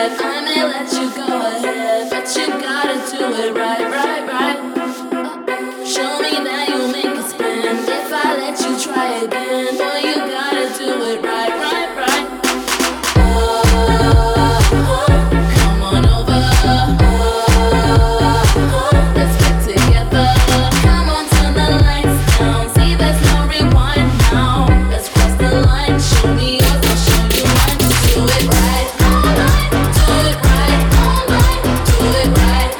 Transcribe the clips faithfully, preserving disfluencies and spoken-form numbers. if I may let you go ahead, but you gotta do it right, right, right. Show me that you'll make a spin if I let you try again. Boy, you gotta do it right, right, right. Oh, come on over. Oh, let's get together. Come on, turn the lights down. See, there's no rewind now. Let's cross the line. Show me yours, I'll show you mine. Do it right. Do it right, all right, do it right.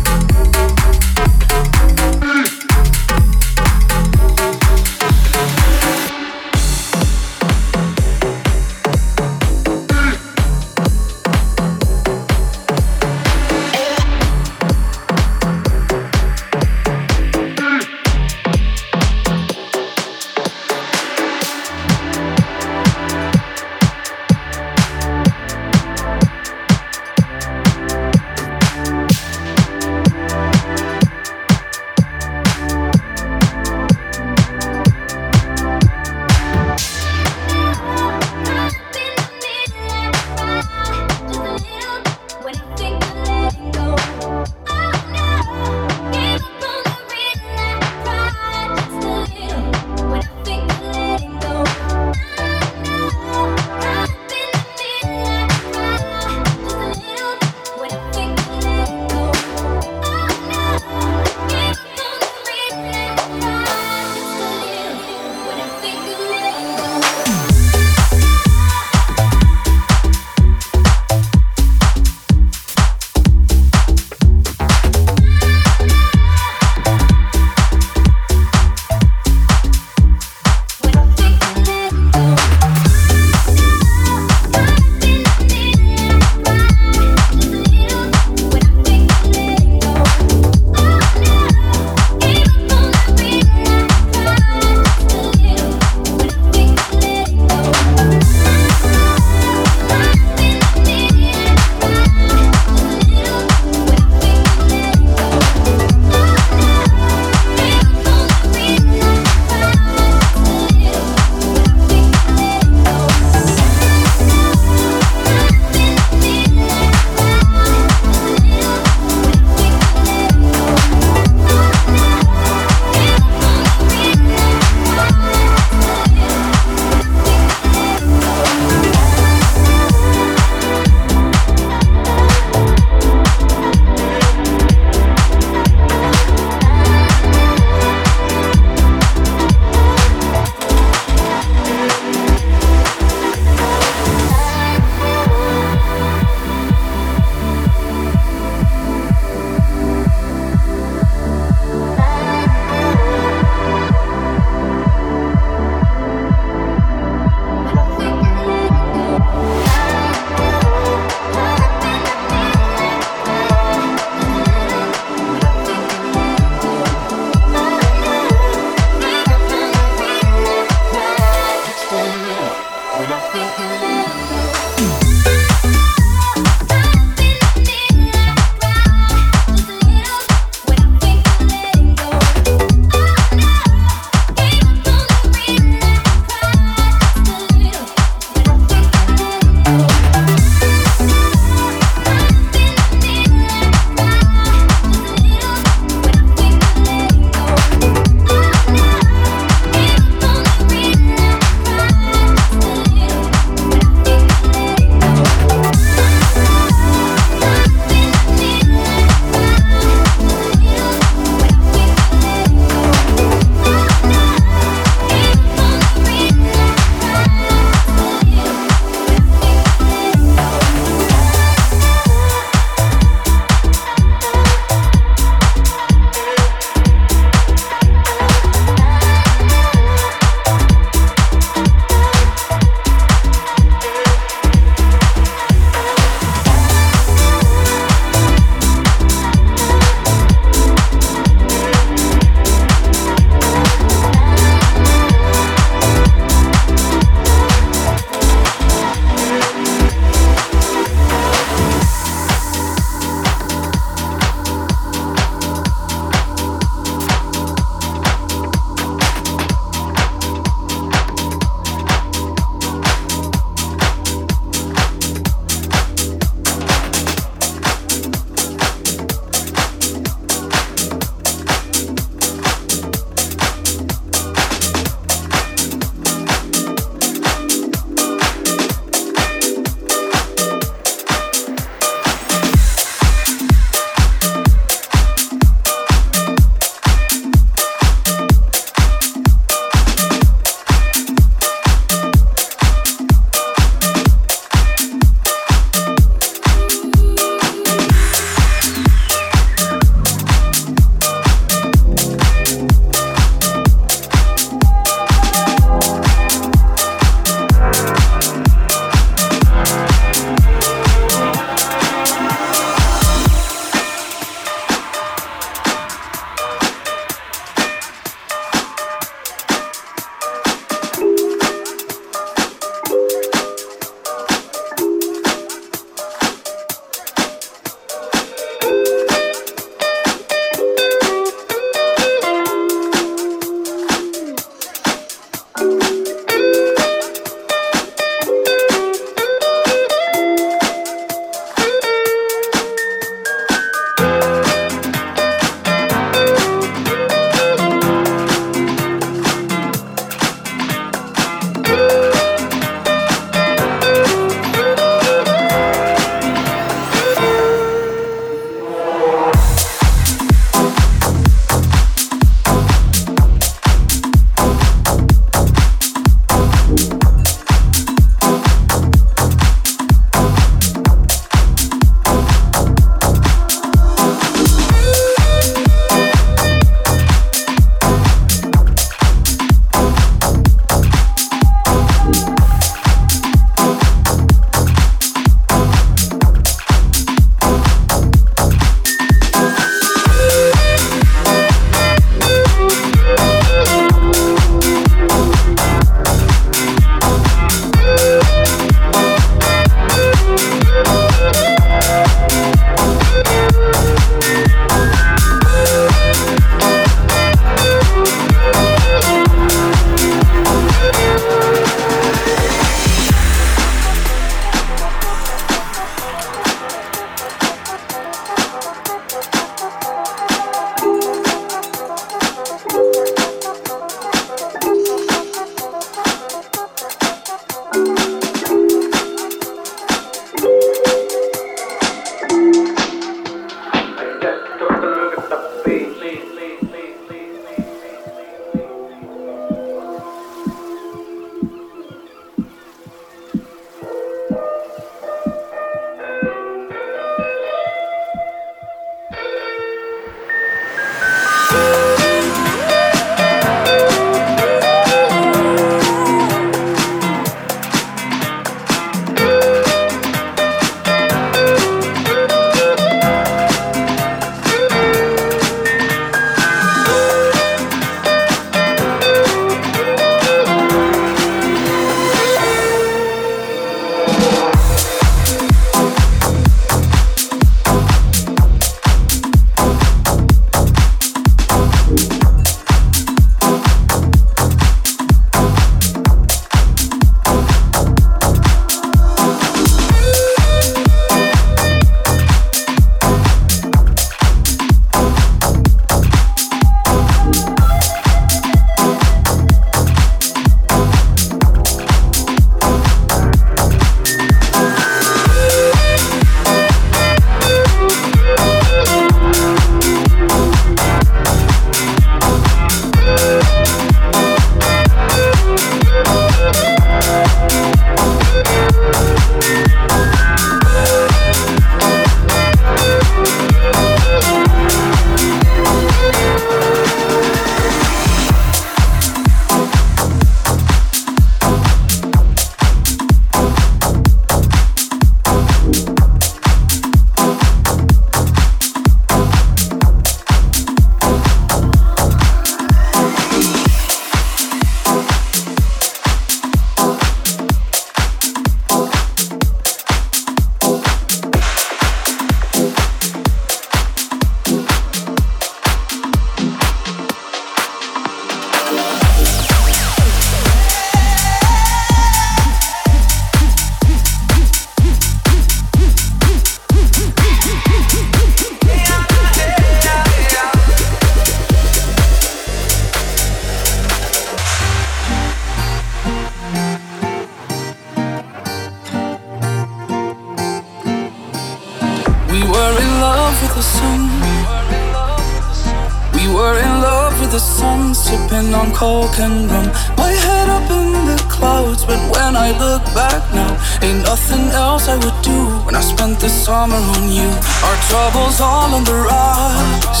We were in love with the sun, sipping on coke and rum. My head up in the clouds, but when I look back now, ain't nothing else I would do when I spent the summer on you. Our troubles all on the rocks,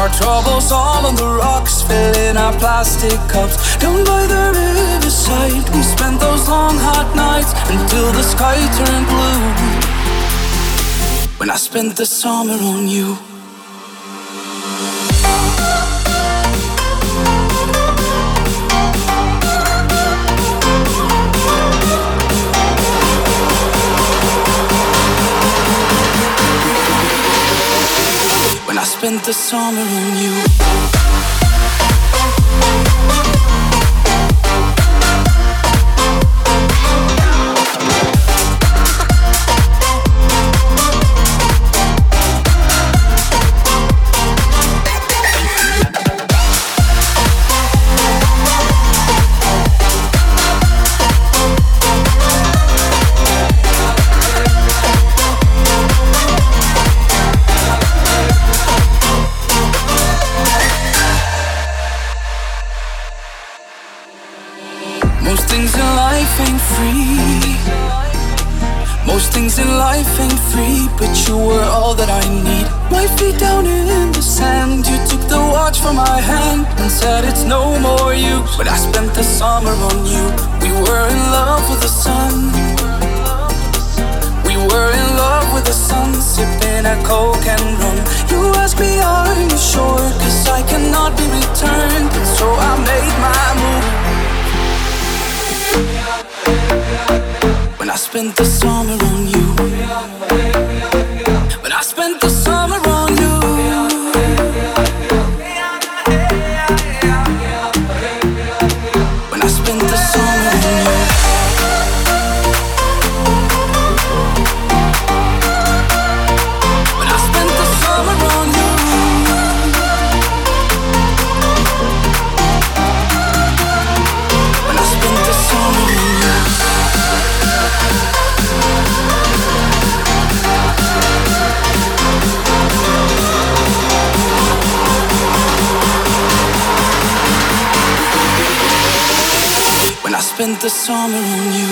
our troubles all on the rocks, filling our plastic cups. Down by the riverside, we spent those long hot nights until the sky turned blue, when I spent the summer on you. I spent the summer on you. Most things in life ain't free, most things in life ain't free, but you were all that I need. My feet down in the sand, you took the watch from my hand and said it's no more use, but I spent the summer on you. We were in love with the sun, we were in love with the sun, sipping at coke and rum. You asked me are you sure, cause I cannot be returned, and so I made my move, when I spent the summer on you, when I spent the summer on you, when I spent the summer on you. When I spent the summer on you, when I spent the summer on you. When I spent the summer on you.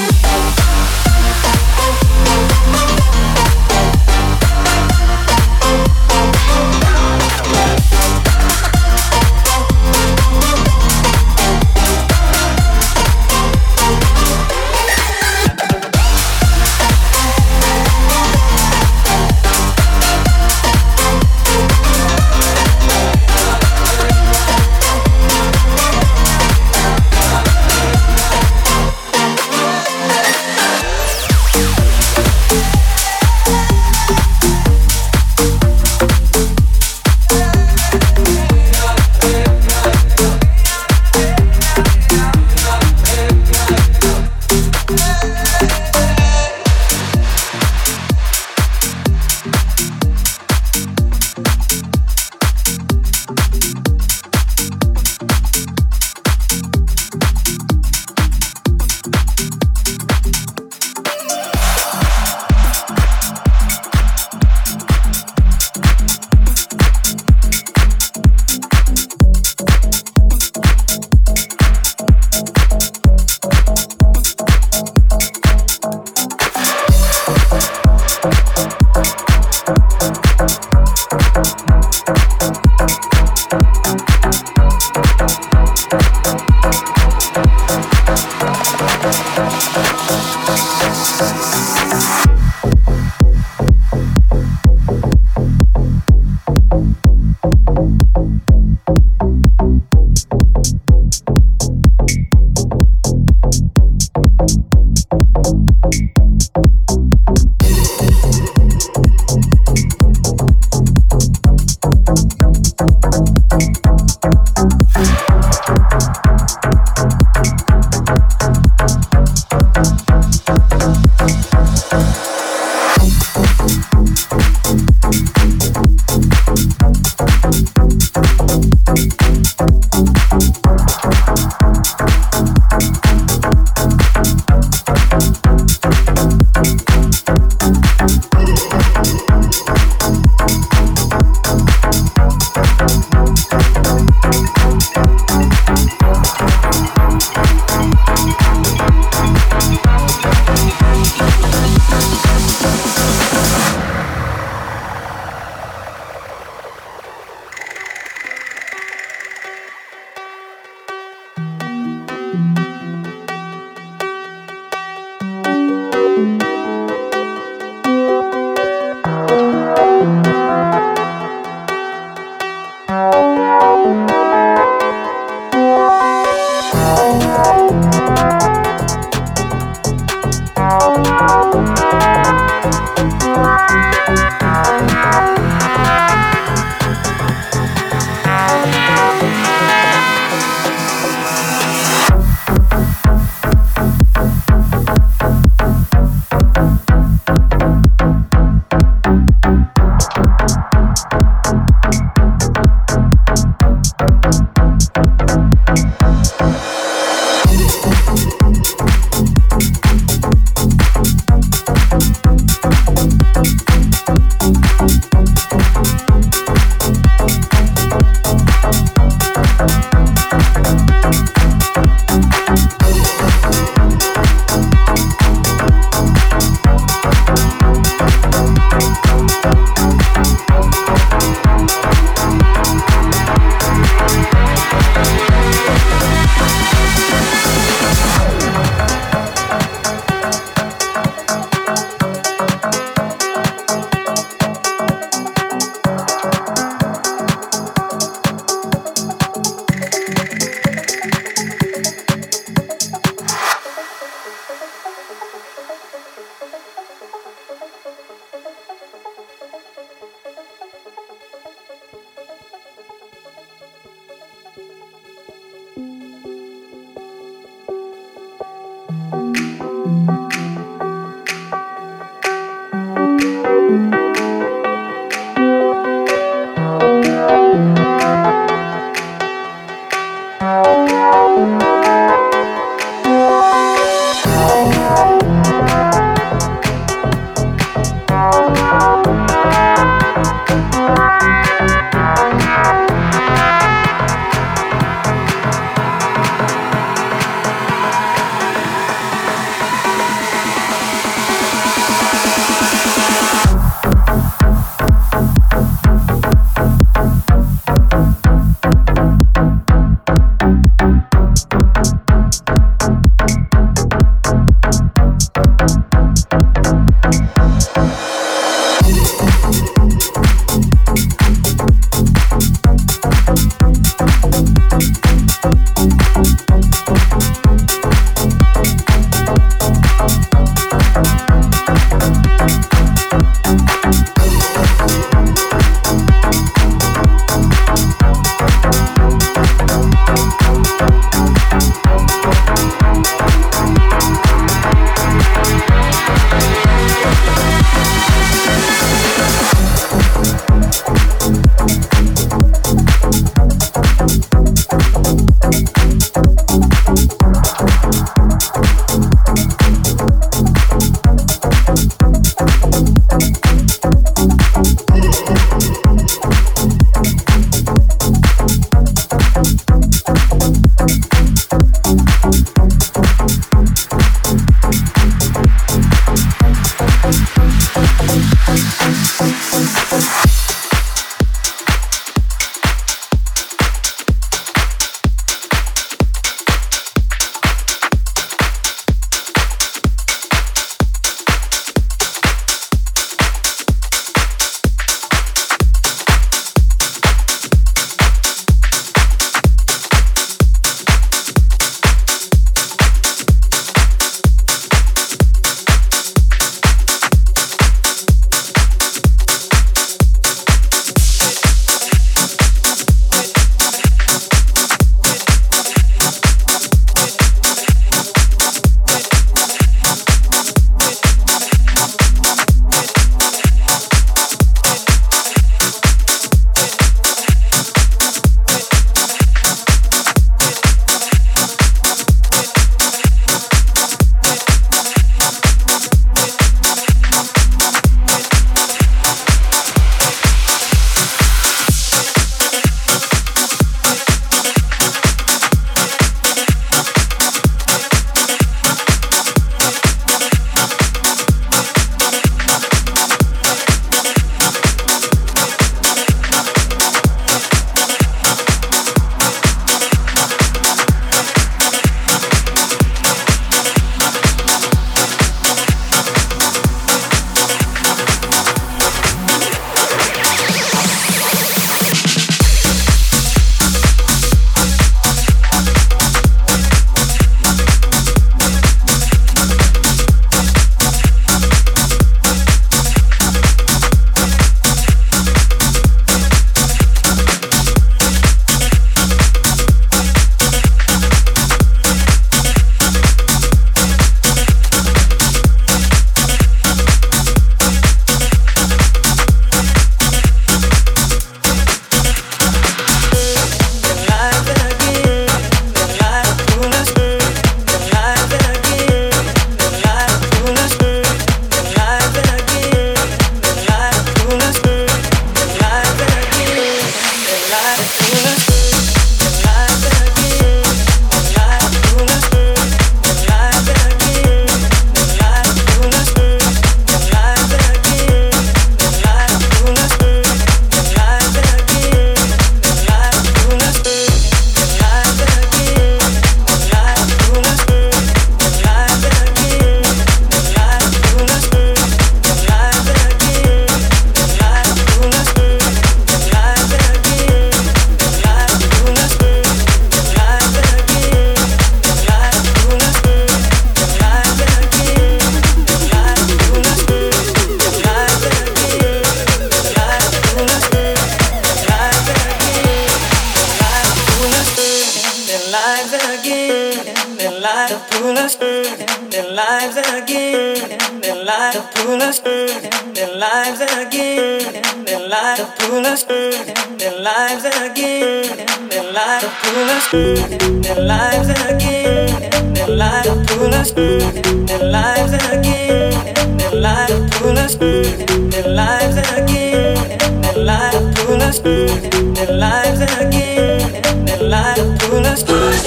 to pull us in their lives again, in their lives to pull us in their lives again, in their lives to pull us in their lives again, in their lives to pull us in their lives again, in their lives to pull us in their lives again, in their lives to pull us in their lives again, in their lives to pull us in their lives again, in their lives to pull us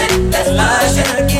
in their lives again.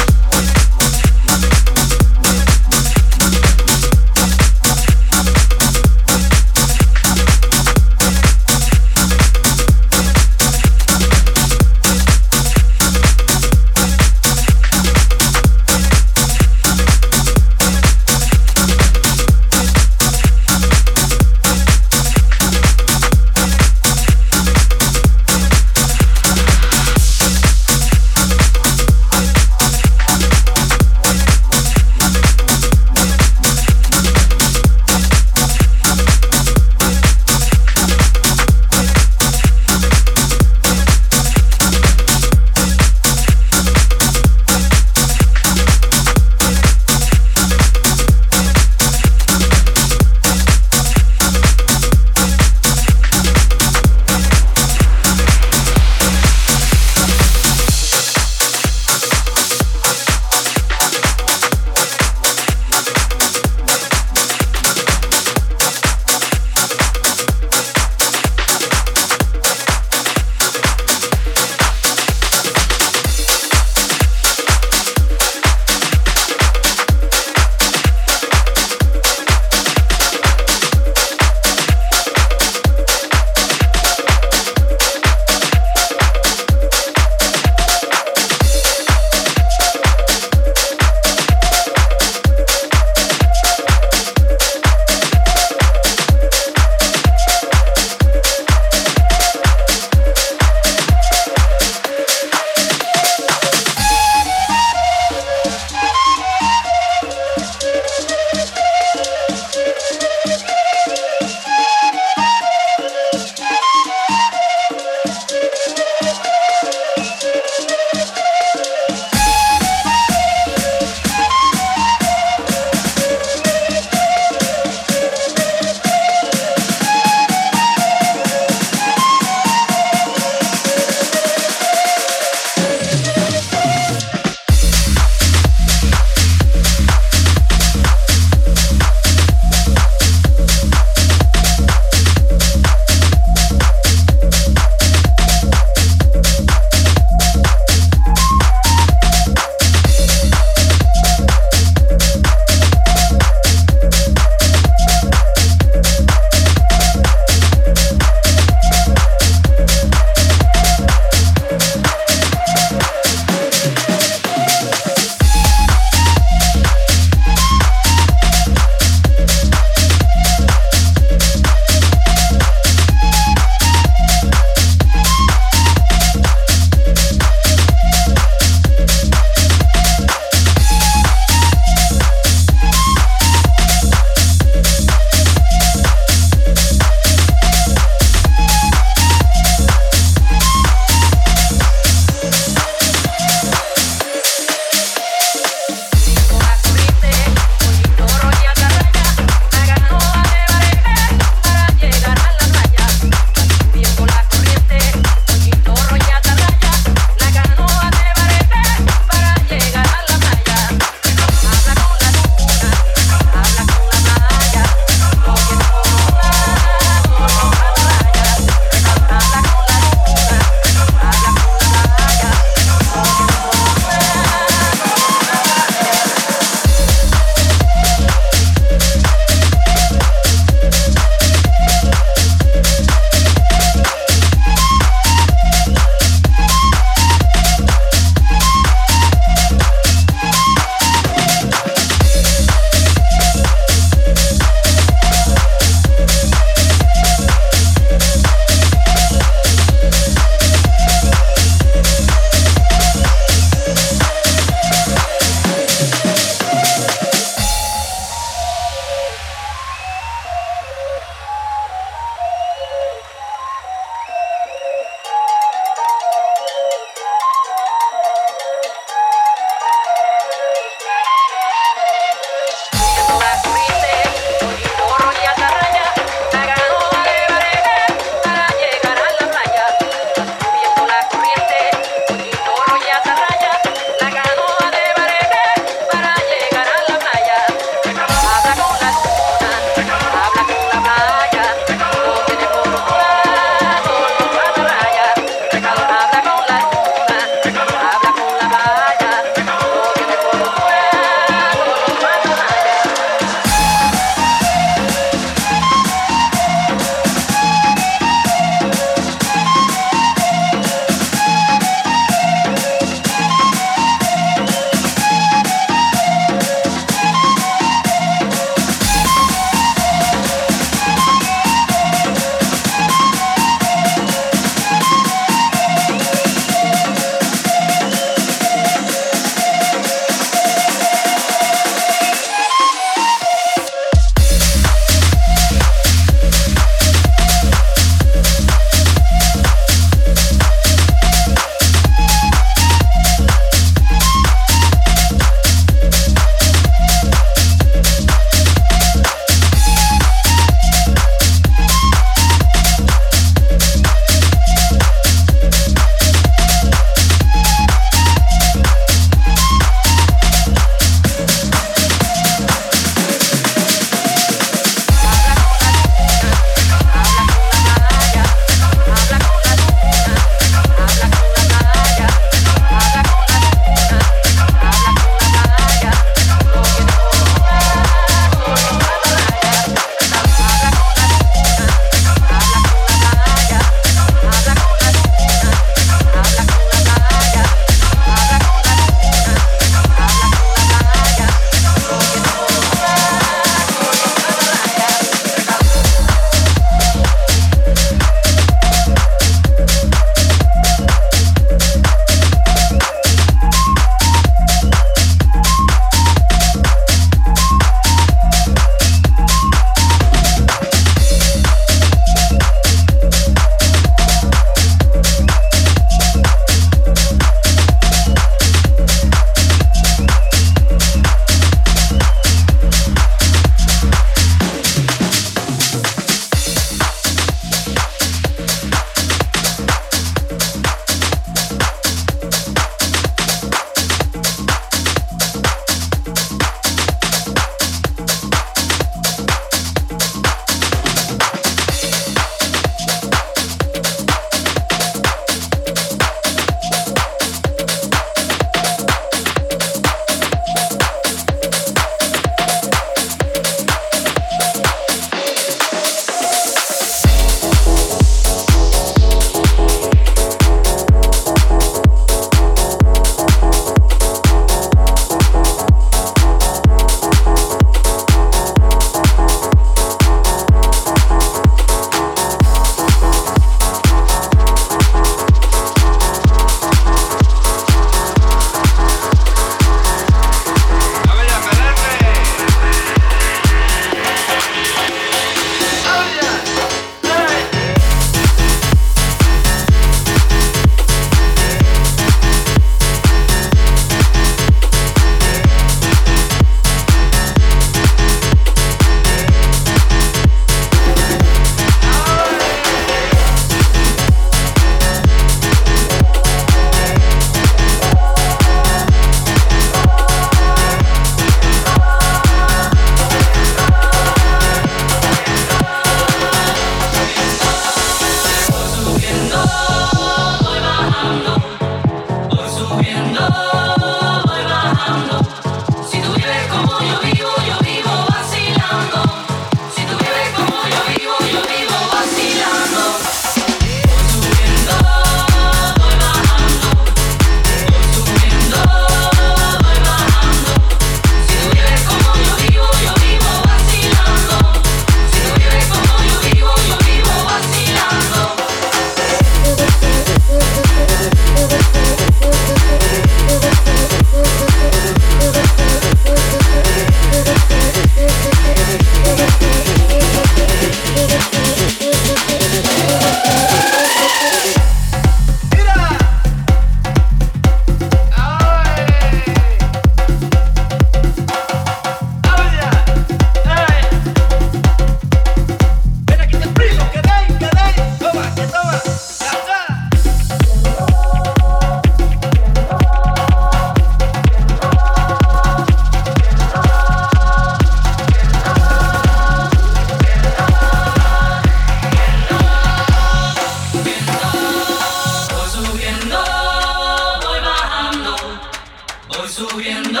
subiendo,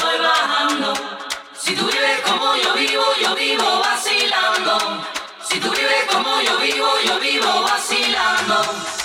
voy bajando. Si tú vives como yo vivo, yo vivo vacilando. Si tú vives como yo vivo, yo vivo vacilando.